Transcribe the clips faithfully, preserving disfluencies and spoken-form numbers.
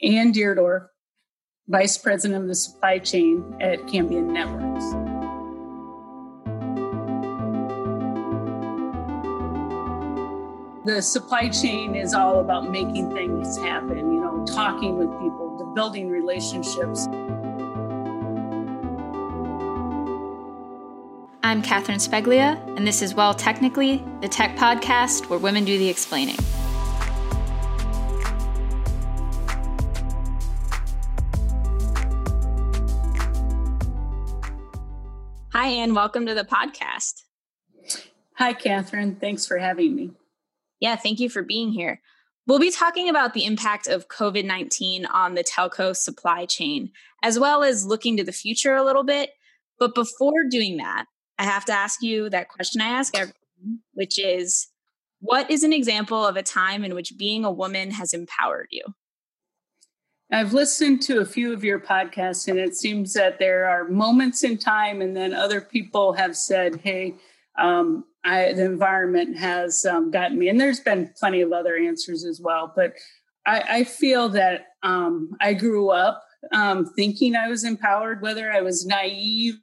Ann Deardorf, Vice President of the Supply Chain at Cambium Networks. The supply chain is all about making things happen, you know, talking with people, building relationships. I'm Catherine Spaglia, and this is Well, Technically, the tech podcast where women do the explaining. Hi, Ann. Welcome to the podcast. Hi, Catherine. Thanks for having me. Yeah, thank you for being here. We'll be talking about the impact of covid nineteen on the telco supply chain, as well as looking to the future a little bit. But before doing that, I have to ask you that question I ask everyone, which is, what is an example of a time in which being a woman has empowered you? I've listened to a few of your podcasts, and it seems that there are moments in time, and then other people have said, hey, um, I, the environment has um, gotten me. And there's been plenty of other answers as well. But I, I feel that um, I grew up um, thinking I was empowered, whether I was naive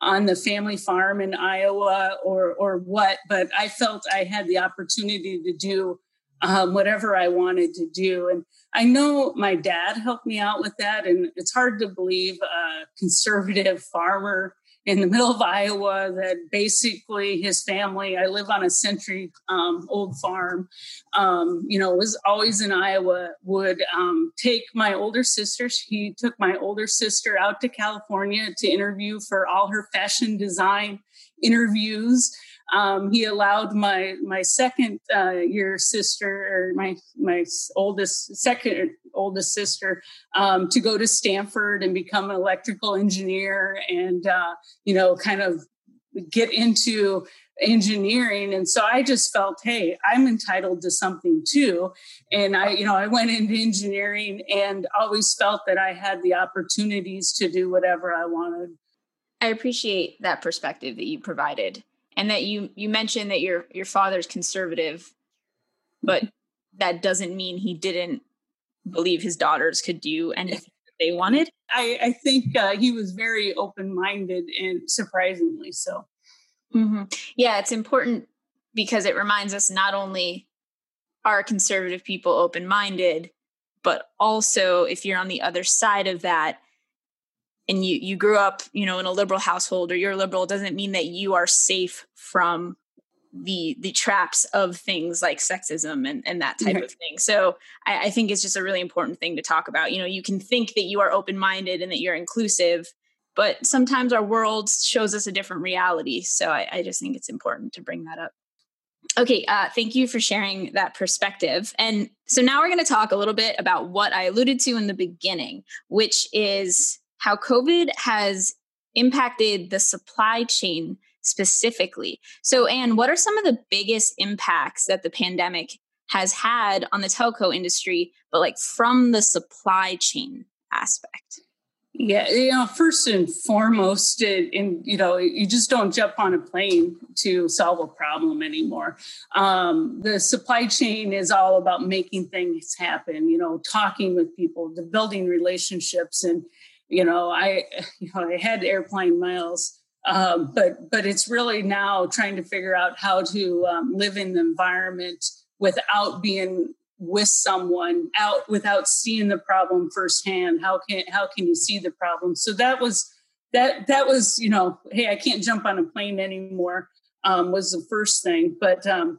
on the family farm in Iowa or, or what. But I felt I had the opportunity to do Um, whatever I wanted to do. And I know my dad helped me out with that. And it's hard to believe a conservative farmer in the middle of Iowa that basically his family, I live on a century um, old farm, um, you know, was always in Iowa, would um, take my older sister. He took my older sister out to California to interview for all her fashion design interviews. Um, he allowed my my second uh, year sister, or my my oldest second oldest sister, um, to go to Stanford and become an electrical engineer, and uh, you know, kind of get into engineering. And so I just felt, hey, I'm entitled to something too. And I, you know, I went into engineering and always felt that I had the opportunities to do whatever I wanted. I appreciate that perspective that you provided. And that you you mentioned that your your father's conservative, but that doesn't mean he didn't believe his daughters could do anything that they wanted. I, I think uh, he was very open-minded, and surprisingly so. Mm-hmm. Yeah, it's important because it reminds us not only are conservative people open-minded, but also if you're on the other side of that, and you you grew up, you know, in a liberal household, or you're liberal, doesn't mean that you are safe from the the traps of things like sexism and, and that type mm-hmm. of thing. So I, I think it's just a really important thing to talk about. You know, you can think that you are open-minded and that you're inclusive, but sometimes our world shows us a different reality. So I, I just think it's important to bring that up. Okay, uh, thank you for sharing that perspective. And so now we're going to talk a little bit about what I alluded to in the beginning, which is how COVID has impacted the supply chain specifically. So, Ann, what are some of the biggest impacts that the pandemic has had on the telco industry, but like from the supply chain aspect? Yeah, you know, first and foremost, it, and, you know, you just don't jump on a plane to solve a problem anymore. Um, the supply chain is all about making things happen, you know, talking with people, building relationships, and You know, I you know I had airplane miles, um, but but it's really now trying to figure out how to um, live in the environment without being with someone out, without seeing the problem firsthand. How can how can you see the problem? So that was that that was you know, hey, I can't jump on a plane anymore um, was the first thing, but. Um,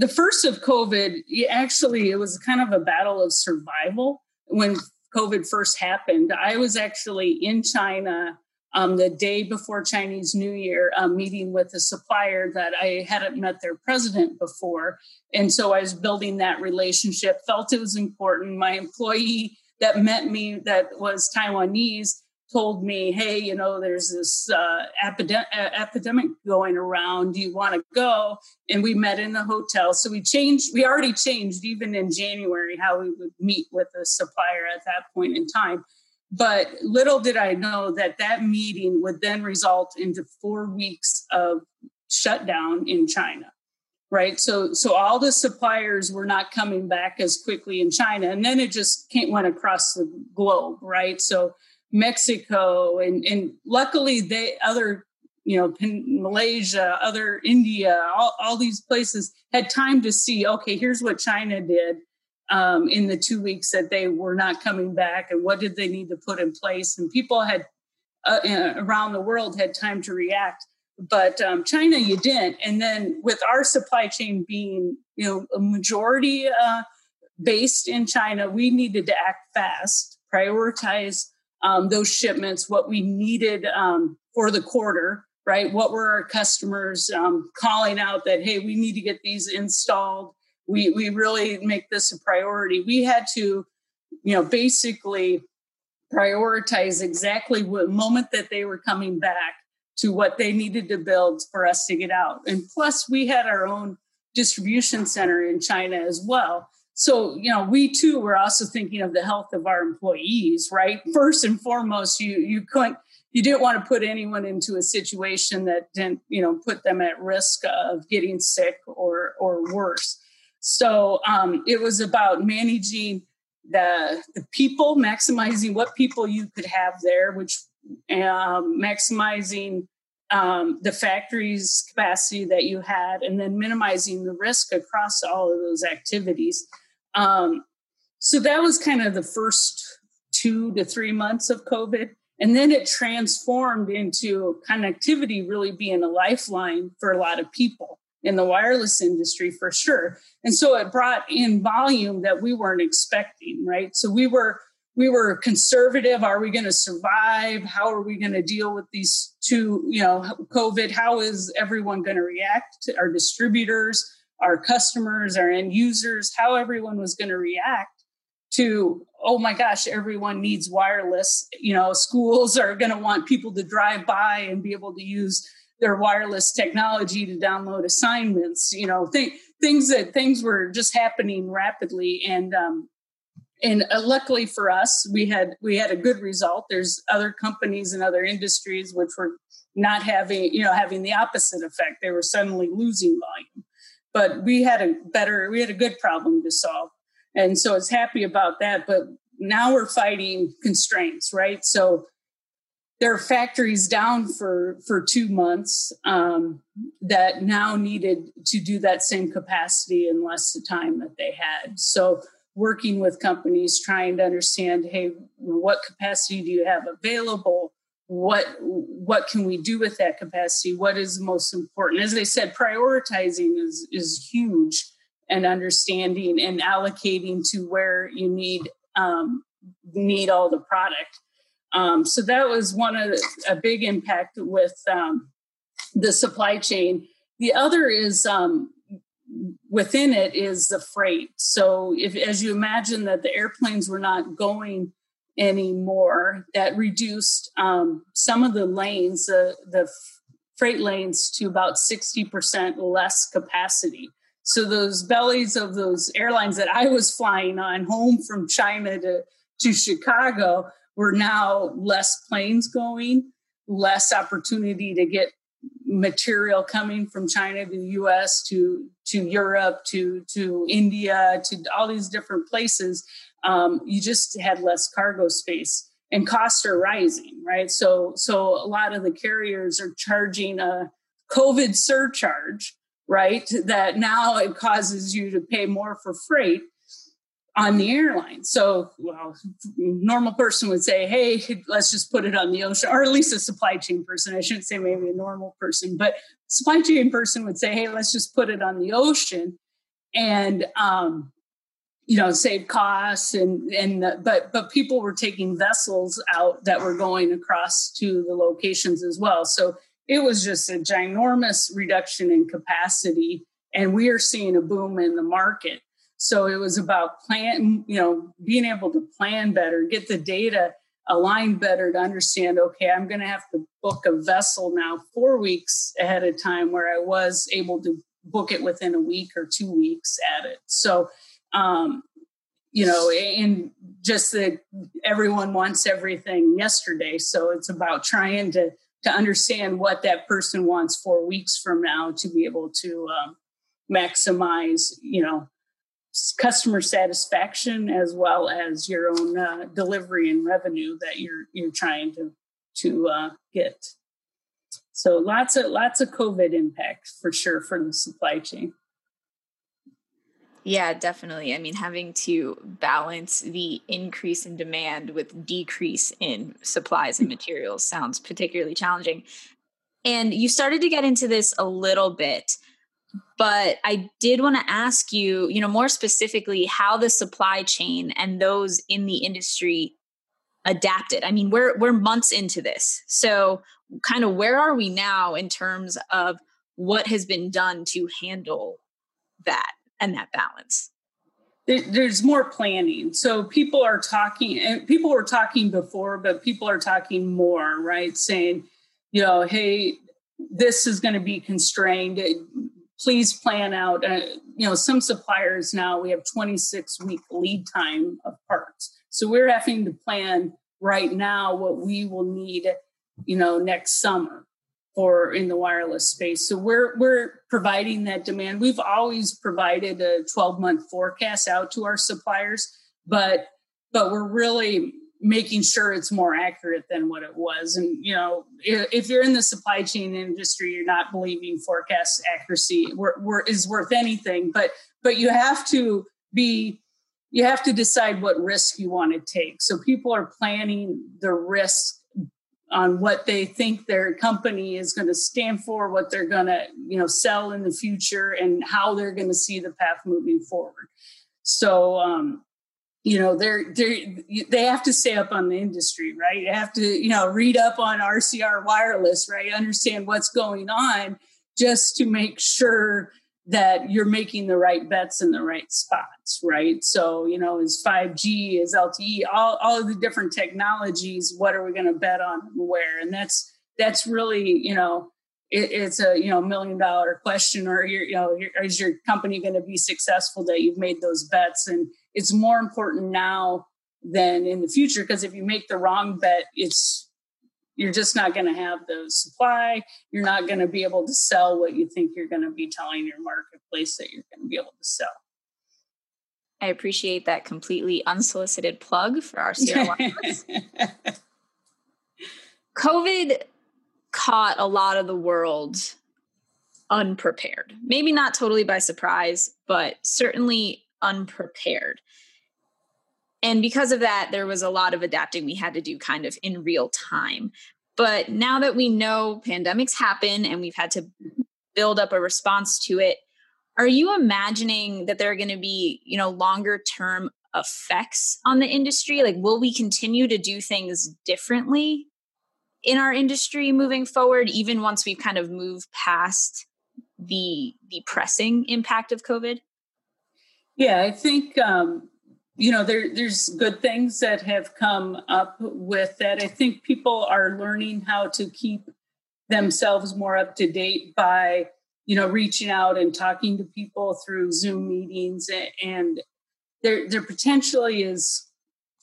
the first of COVID, actually, it was kind of a battle of survival when COVID first happened. I was actually in China um, the day before Chinese New Year, uh, meeting with a supplier that I hadn't met their president before. And so I was building that relationship, felt it was important. My employee that met me that was Taiwanese told me, hey, you know, there's this uh, epidemic, uh, epidemic going around. Do you want to go? And we met in the hotel. So we changed, we already changed even in January how we would meet with a supplier at that point in time. But little did I know that that meeting would then result into four weeks of shutdown in China. right? So so all the suppliers were not coming back as quickly in China. And then it just came, went across the globe, right? So Mexico and, and luckily they other, you know, Malaysia, other India, all, all these places had time to see, okay, here's what China did um, in the two weeks that they were not coming back and what did they need to put in place. And people had uh, around the world had time to react. But um, China, you didn't. And then with our supply chain being, you know, a majority uh, based in China, we needed to act fast, prioritize um, those shipments, what we needed um, for the quarter, right? What were our customers um, calling out that, hey, we need to get these installed. We we really make this a priority. We had to, you know, basically prioritize exactly what moment that they were coming back to what they needed to build for us to get out. And plus we had our own distribution center in China as well. So, you know, we too were also thinking of the health of our employees, right? First and foremost, you you couldn't, you didn't want to put anyone into a situation that didn't, you know, put them at risk of getting sick or or worse. So um, it was about managing the the people, maximizing what people you could have there, which Um, maximizing um, the factory's capacity that you had, and then minimizing the risk across all of those activities. Um, so that was kind of the first two to three months of COVID. And then it transformed into connectivity really being a lifeline for a lot of people in the wireless industry for sure. And so it brought in volume that we weren't expecting, right? So we were We were conservative. Are we going to survive? How are we going to deal with these two, you know, COVID? How is everyone going to react? Our distributors, our customers, our end users, how everyone was going to react to, oh my gosh, everyone needs wireless. You know, schools are going to want people to drive by and be able to use their wireless technology to download assignments, you know, th- things that things were just happening rapidly. And, um, And uh, luckily for us, we had we had a good result. There's other companies and other industries which were not having, you know, having the opposite effect. They were suddenly losing volume. But we had a better, we had a good problem to solve. And so I was happy about that. But now we're fighting constraints, right? So there are factories down for, for two months um, that now needed to do that same capacity in less the time that they had. So working with companies, trying to understand, hey, what capacity do you have available? What what can we do with that capacity? What is most important? As I said, prioritizing is, is huge, and understanding and allocating to where you need um, need all the product. Um, so that was one of the, a big impact with um, the supply chain. The other is um, within it is the freight. So if, as you imagine that the airplanes were not going anymore, that reduced um, some of the lanes, uh, the freight lanes, to about sixty percent less capacity. So those bellies of those airlines that I was flying on home from China to, to Chicago were now less planes going, less opportunity to get material coming from China to the U S to to Europe to to India to all these different places. Um, you just had less cargo space, and costs are rising, right? So so a lot of the carriers are charging a COVID surcharge, right? That now it causes you to pay more for freight on the airline. So, well, normal person would say, hey, let's just put it on the ocean, or at least a supply chain person. I shouldn't say maybe a normal person, but supply chain person would say, hey, let's just put it on the ocean and, um, you know, save costs. And, and, the, but, but people were taking vessels out that were going across to the locations as well. So it was just a ginormous reduction in capacity. And we are seeing a boom in the market. So it was about plan, you know, being able to plan better, get the data aligned better to understand, okay, I'm going to have to book a vessel now four weeks ahead of time, where I was able to book it within a week or two weeks at it. So, um, you know, and just that everyone wants everything yesterday. So it's about trying to, to understand what that person wants four weeks from now to be able to, um, maximize, you know, customer satisfaction as well as your own uh, delivery and revenue that you're you're trying to to uh, get. So lots of lots of COVID impact for sure for the supply chain. Yeah, definitely. I mean, having to balance the increase in demand with decrease in supplies and materials sounds particularly challenging. And you started to get into this a little bit, but I did want to ask you, you know, more specifically how the supply chain and those in the industry adapted. I mean, we're we're months into this. So kind of where are we now in terms of what has been done to handle that? And that balance. There's more planning. So people are talking, and people were talking before, but people are talking more, right? Saying, you know, hey, this is going to be constrained. Please plan out. Uh, you know, some suppliers now, we have twenty-six week lead time of parts. So we're having to plan right now what we will need, you know, next summer. Or in the wireless space. So we're we're providing that demand. We've always provided a twelve month forecast out to our suppliers, but but we're really making sure it's more accurate than what it was. And you know, if you're in the supply chain industry, you're not believing forecast accuracy were, were, is worth anything. But but you have to be you have to decide what risk you want to take. So people are planning the risk on what they think their company is going to stand for, what they're going to, you know, sell in the future, and how they're going to see the path moving forward. So, um, you know, they're, they they have to stay up on the industry, right? They have to, you know, read up on R C R Wireless, right? Understand what's going on, just to make sure that you're making the right bets in the right spots, right? So, you know, is five G, is L T E, all, all of the different technologies, what are we going to bet on and where? And that's that's really, you know, it, it's a, you know, million dollar question, or, you're, you know, is your company going to be successful that you've made those bets? And it's more important now than in the future, because if you make the wrong bet, it's, you're just not going to have the supply. You're not going to be able to sell what you think you're going to be telling your marketplace that you're going to be able to sell. I appreciate that completely unsolicited plug for our C R Ys. COVID caught a lot of the world unprepared. Maybe not totally by surprise, but certainly unprepared. And because of that, there was a lot of adapting we had to do kind of in real time. But now that we know pandemics happen and we've had to build up a response to it, are you imagining that there are going to be, you know, longer term effects on the industry? Like, will we continue to do things differently in our industry moving forward, even once we've kind of moved past the, the pressing impact of COVID? Yeah, I think... Um You know, there, there's good things that have come up with that. I think people are learning how to keep themselves more up to date by, you know, reaching out and talking to people through Zoom meetings. And there, there potentially is,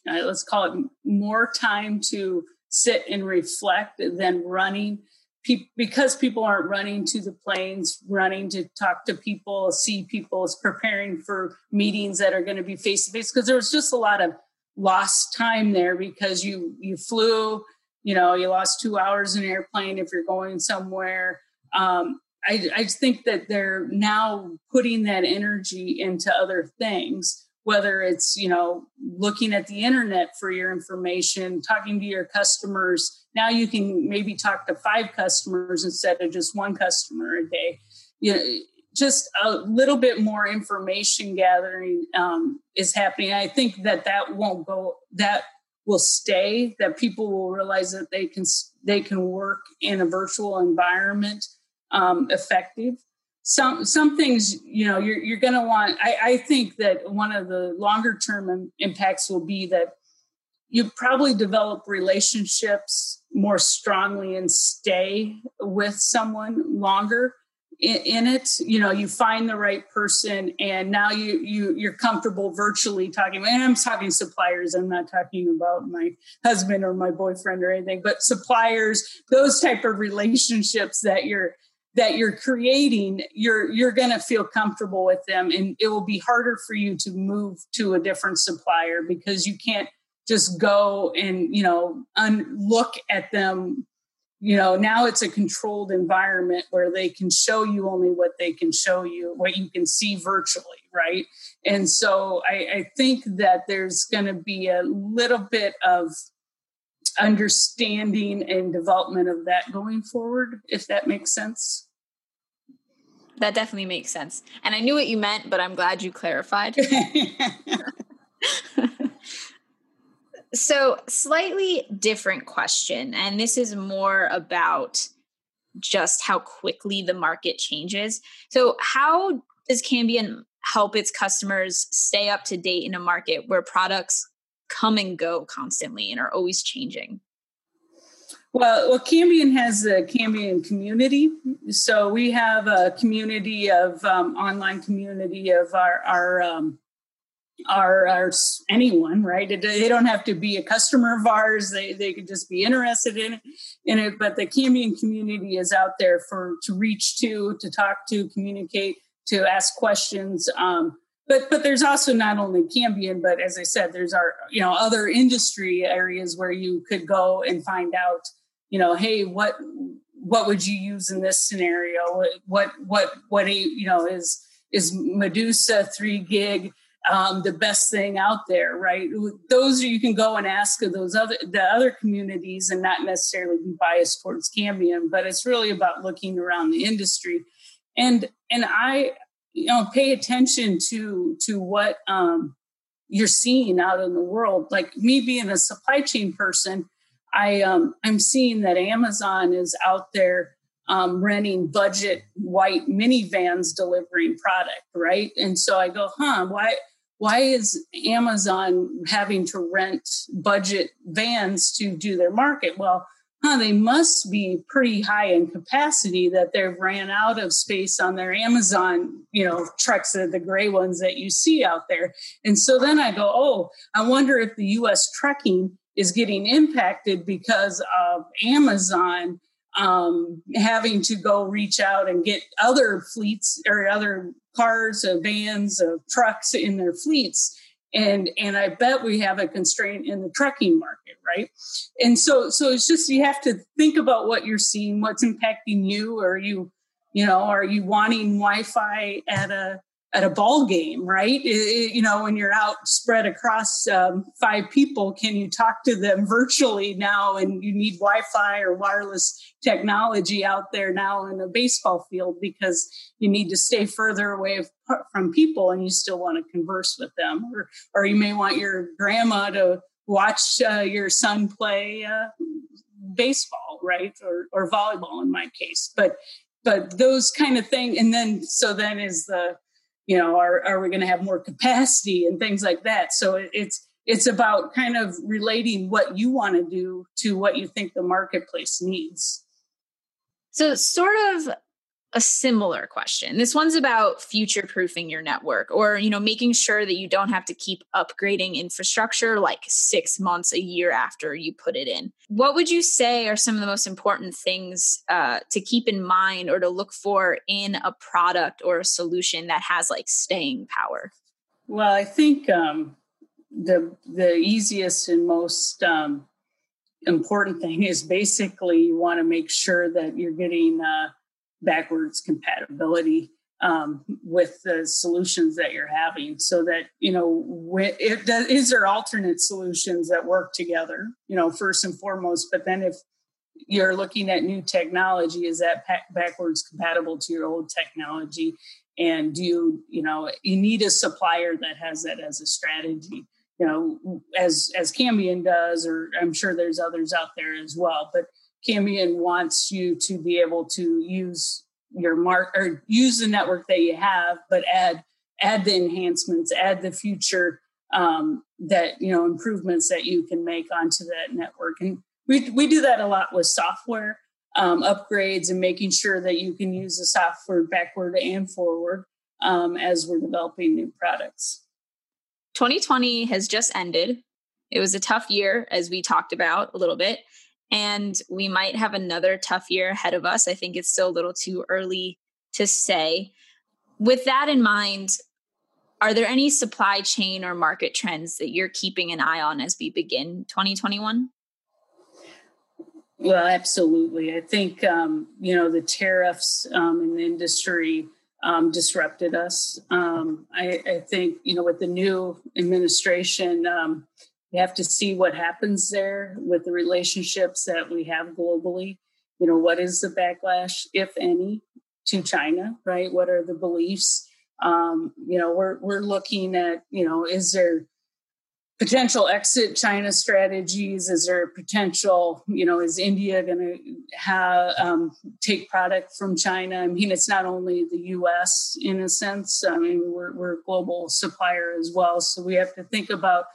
uh, let's call it, more time to sit and reflect than running. Pe- because people aren't running to the planes, running to talk to people, see people, is preparing for meetings that are going to be face-to-face, because there was just a lot of lost time there, because you you flew, you know, you lost two hours in an airplane if you're going somewhere. Um, I, I think that they're now putting that energy into other things, whether it's, you know, looking at the internet for your information, talking to your customers. Now you can maybe talk to five customers instead of just one customer a day. You know, just a little bit more information gathering um, is happening. I think that that won't go, that will stay, that people will realize that they can they can work in a virtual environment um, effective. Some some things, you know, you're, you're going to want, I, I think that one of the longer term impacts will be that you probably develop relationships more strongly and stay with someone longer in, in it. You know, you find the right person, and now you, you, you're comfortable virtually talking. And I'm talking suppliers. I'm not talking about my husband or my boyfriend or anything, but suppliers, those type of relationships that you're, that you're creating, you're you're going to feel comfortable with them, and it will be harder for you to move to a different supplier because you can't just go and, you know, un- look at them. You know, now it's a controlled environment where they can show you only what they can show you, what you can see virtually, right? And so I, I think that there's going to be a little bit of understanding and development of that going forward, if that makes sense. That definitely makes sense. And I knew what you meant, but I'm glad you clarified. So, slightly different question, and this is more about just how quickly the market changes. So how does Cambium help its customers stay up to date in a market where products come and go constantly and are always changing? Well, well, Cambium has the Cambium community. So we have a community of um, online community of our, our, um, our, our anyone, right? It, they don't have to be a customer of ours. They, they could just be interested in it, in it. But the Cambium community is out there for, to reach to, to talk to, communicate, to ask questions, um, But but there's also not only Cambium, but as I said, there's our, you know, other industry areas where you could go and find out, you know, hey, what what would you use in this scenario? What what what you know is is Medusa three gig um, the best thing out there, right? Those you can go and ask of those other the other communities and not necessarily be biased towards Cambium, but it's really about looking around the industry, and and I. You know, pay attention to to what um, you're seeing out in the world. Like me being a supply chain person, I um, I'm seeing that Amazon is out there um, renting budget white minivans delivering product, right? And so I go, huh, why why is Amazon having to rent budget vans to do their market? Well, huh, they must be pretty high in capacity that they've ran out of space on their Amazon, you know, trucks, the gray ones that you see out there. And so then I go, oh, I wonder if the U S trucking is getting impacted because of Amazon um, having to go reach out and get other fleets or other cars or vans or trucks in their fleets. And and I bet we have a constraint in the trucking market, right? And so so it's just you have to think about what you're seeing, what's impacting you. Are you, you know, are you wanting Wi-Fi at a at a ball game, right? It, it, you know, when you're out spread across um, five people, can you talk to them virtually now? And you need Wi-Fi or wireless technology out there now in the baseball field because you need to stay further away of from people and you still want to converse with them, or or you may want your grandma to watch uh, your son play uh, baseball, right? Or, or volleyball in my case, but, but those kind of things. And then, so then is the, you know, are, are we going to have more capacity and things like that? So it, it's, it's about kind of relating what you want to do to what you think the marketplace needs. So sort of a similar question. This one's about future-proofing your network, or, you know, making sure that you don't have to keep upgrading infrastructure like six months, a year after you put it in. What would you say are some of the most important things uh, to keep in mind or to look for in a product or a solution that has like staying power? Well, I think um, the the easiest and most um, important thing is basically you want to make sure that you're getting uh, backwards compatibility um, with the solutions that you're having, so that, you know, if does, is there alternate solutions that work together, you know, first and foremost, but then if you're looking at new technology, is that pa- backwards compatible to your old technology? And do you, you know, you need a supplier that has that as a strategy, you know, as, as Cambium does, or I'm sure there's others out there as well, but Cambium wants you to be able to use your mark or use the network that you have, but add add the enhancements, add the future um, that, you know, improvements that you can make onto that network. And we we do that a lot with software um, upgrades and making sure that you can use the software backward and forward um, as we're developing new products. twenty twenty has just ended. It was a tough year, as we talked about a little bit. And we might have another tough year ahead of us. I think it's still a little too early to say. With that in mind, are there any supply chain or market trends that you're keeping an eye on as we begin twenty twenty-one? Well, absolutely. I think, um, you know, the tariffs um, in the industry um, disrupted us. Um, I, I think, you know, with the new administration, um, you have to see what happens there with the relationships that we have globally. You know, what is the backlash, if any, to China, right? What are the beliefs? Um, you know, we're we're looking at, you know, is there potential exit China strategies? Is there potential, you know, is India going to have um, take product from China? I mean, it's not only the U S in a sense. I mean, we're we're a global supplier as well, so we have to think about,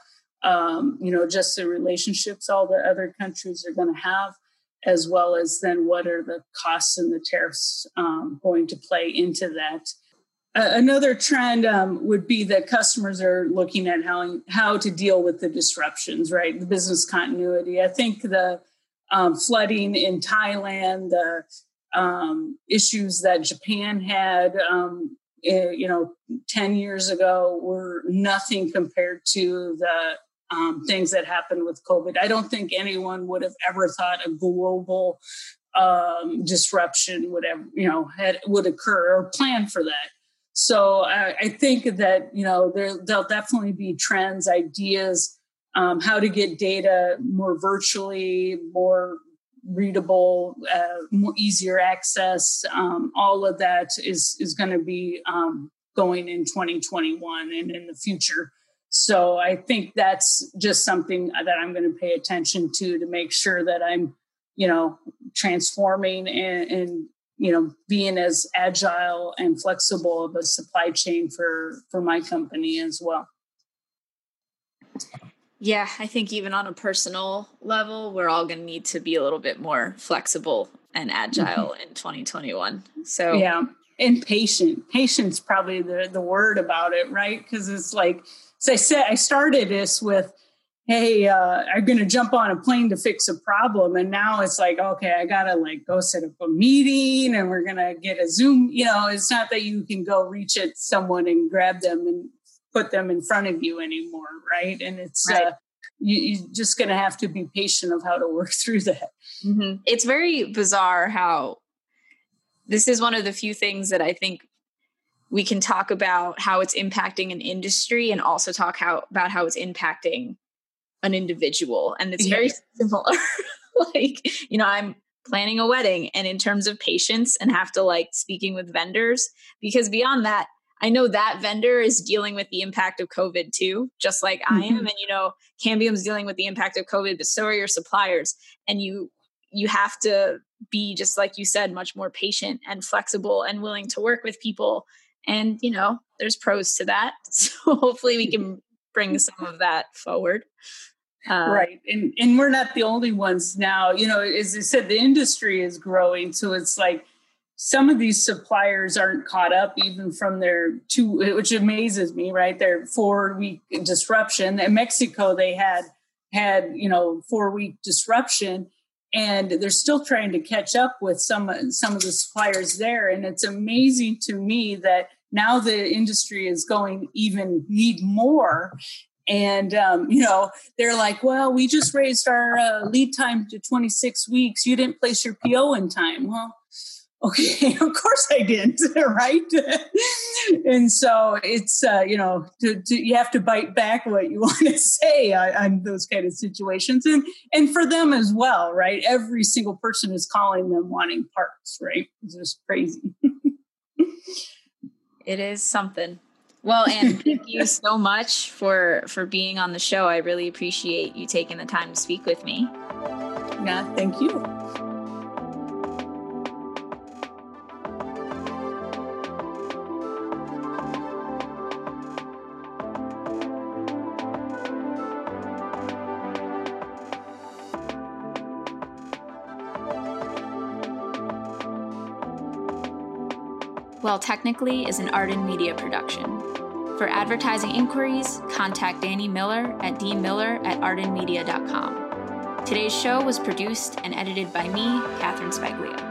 um, you know, just the relationships all the other countries are going to have, as well as then what are the costs and the tariffs um, going to play into that. Another trend um, would be that customers are looking at how how to deal with the disruptions, right? The business continuity. I think the um, flooding in Thailand, the um, issues that Japan had, um, you know, ten years ago were nothing compared to the um, things that happened with COVID. I don't think anyone would have ever thought a global um, disruption would have, you know, had, would occur or plan for that. So I, I think that, you know, there, there'll definitely be trends, ideas, um, how to get data more virtually, more readable, uh, more easier access. Um, all of that is is going to be um, going in twenty twenty-one and in the future. So I think that's just something that I'm going to pay attention to to make sure that I'm, you know, transforming and, and you know, being as agile and flexible of a supply chain for, for my company as well. Yeah, I think even on a personal level, we're all going to need to be a little bit more flexible and agile mm-hmm. in twenty twenty-one. So yeah, and patient. Patient's probably the, the word about it, right? Because it's like, as I said, I started this with, hey, uh, I'm going to jump on a plane to fix a problem. And now it's like, okay, I got to like go set up a meeting and we're going to get a Zoom. You know, it's not that you can go reach at someone and grab them and put them in front of you anymore. Right. And it's, right. Uh, you, you're just going to have to be patient of how to work through that. Mm-hmm. It's very bizarre how this is one of the few things that I think we can talk about how it's impacting an industry and also talk how, about how it's impacting an individual. And it's very yeah. similar. Like, you know, I'm planning a wedding and in terms of patience and have to like speaking with vendors, because beyond that, I know that vendor is dealing with the impact of COVID too, just like mm-hmm. I am. And, you know, Cambium's dealing with the impact of COVID, but so are your suppliers. And you, you have to be, just like you said, much more patient and flexible and willing to work with people. And, you know, there's pros to that. So hopefully we can bring some of that forward. Uh, right. And and we're not the only ones now. You know, as I said, the industry is growing. So it's like some of these suppliers aren't caught up even from their two, which amazes me, right? Their four week disruption. In Mexico, they had had, you know, four week disruption and they're still trying to catch up with some, some of the suppliers there. And it's amazing to me that now the industry is going even need more. And, um, you know, they're like, well, we just raised our uh, lead time to twenty-six weeks. You didn't place your P O in time. Well, okay, of course I didn't, right? And so it's, uh, you know, to, to, you have to bite back what you want to say on, on those kind of situations. And, and for them as well, right? Every single person is calling them wanting parts, right? It's just crazy. It is something. Well, Ann, thank you so much for, for being on the show. I really appreciate you taking the time to speak with me. Yeah, thank you. Well, Technically is an Arden Media production. For advertising inquiries, contact Danny Miller at d miller at arden media dot com. Today's show was produced and edited by me, Catherine Spaglia.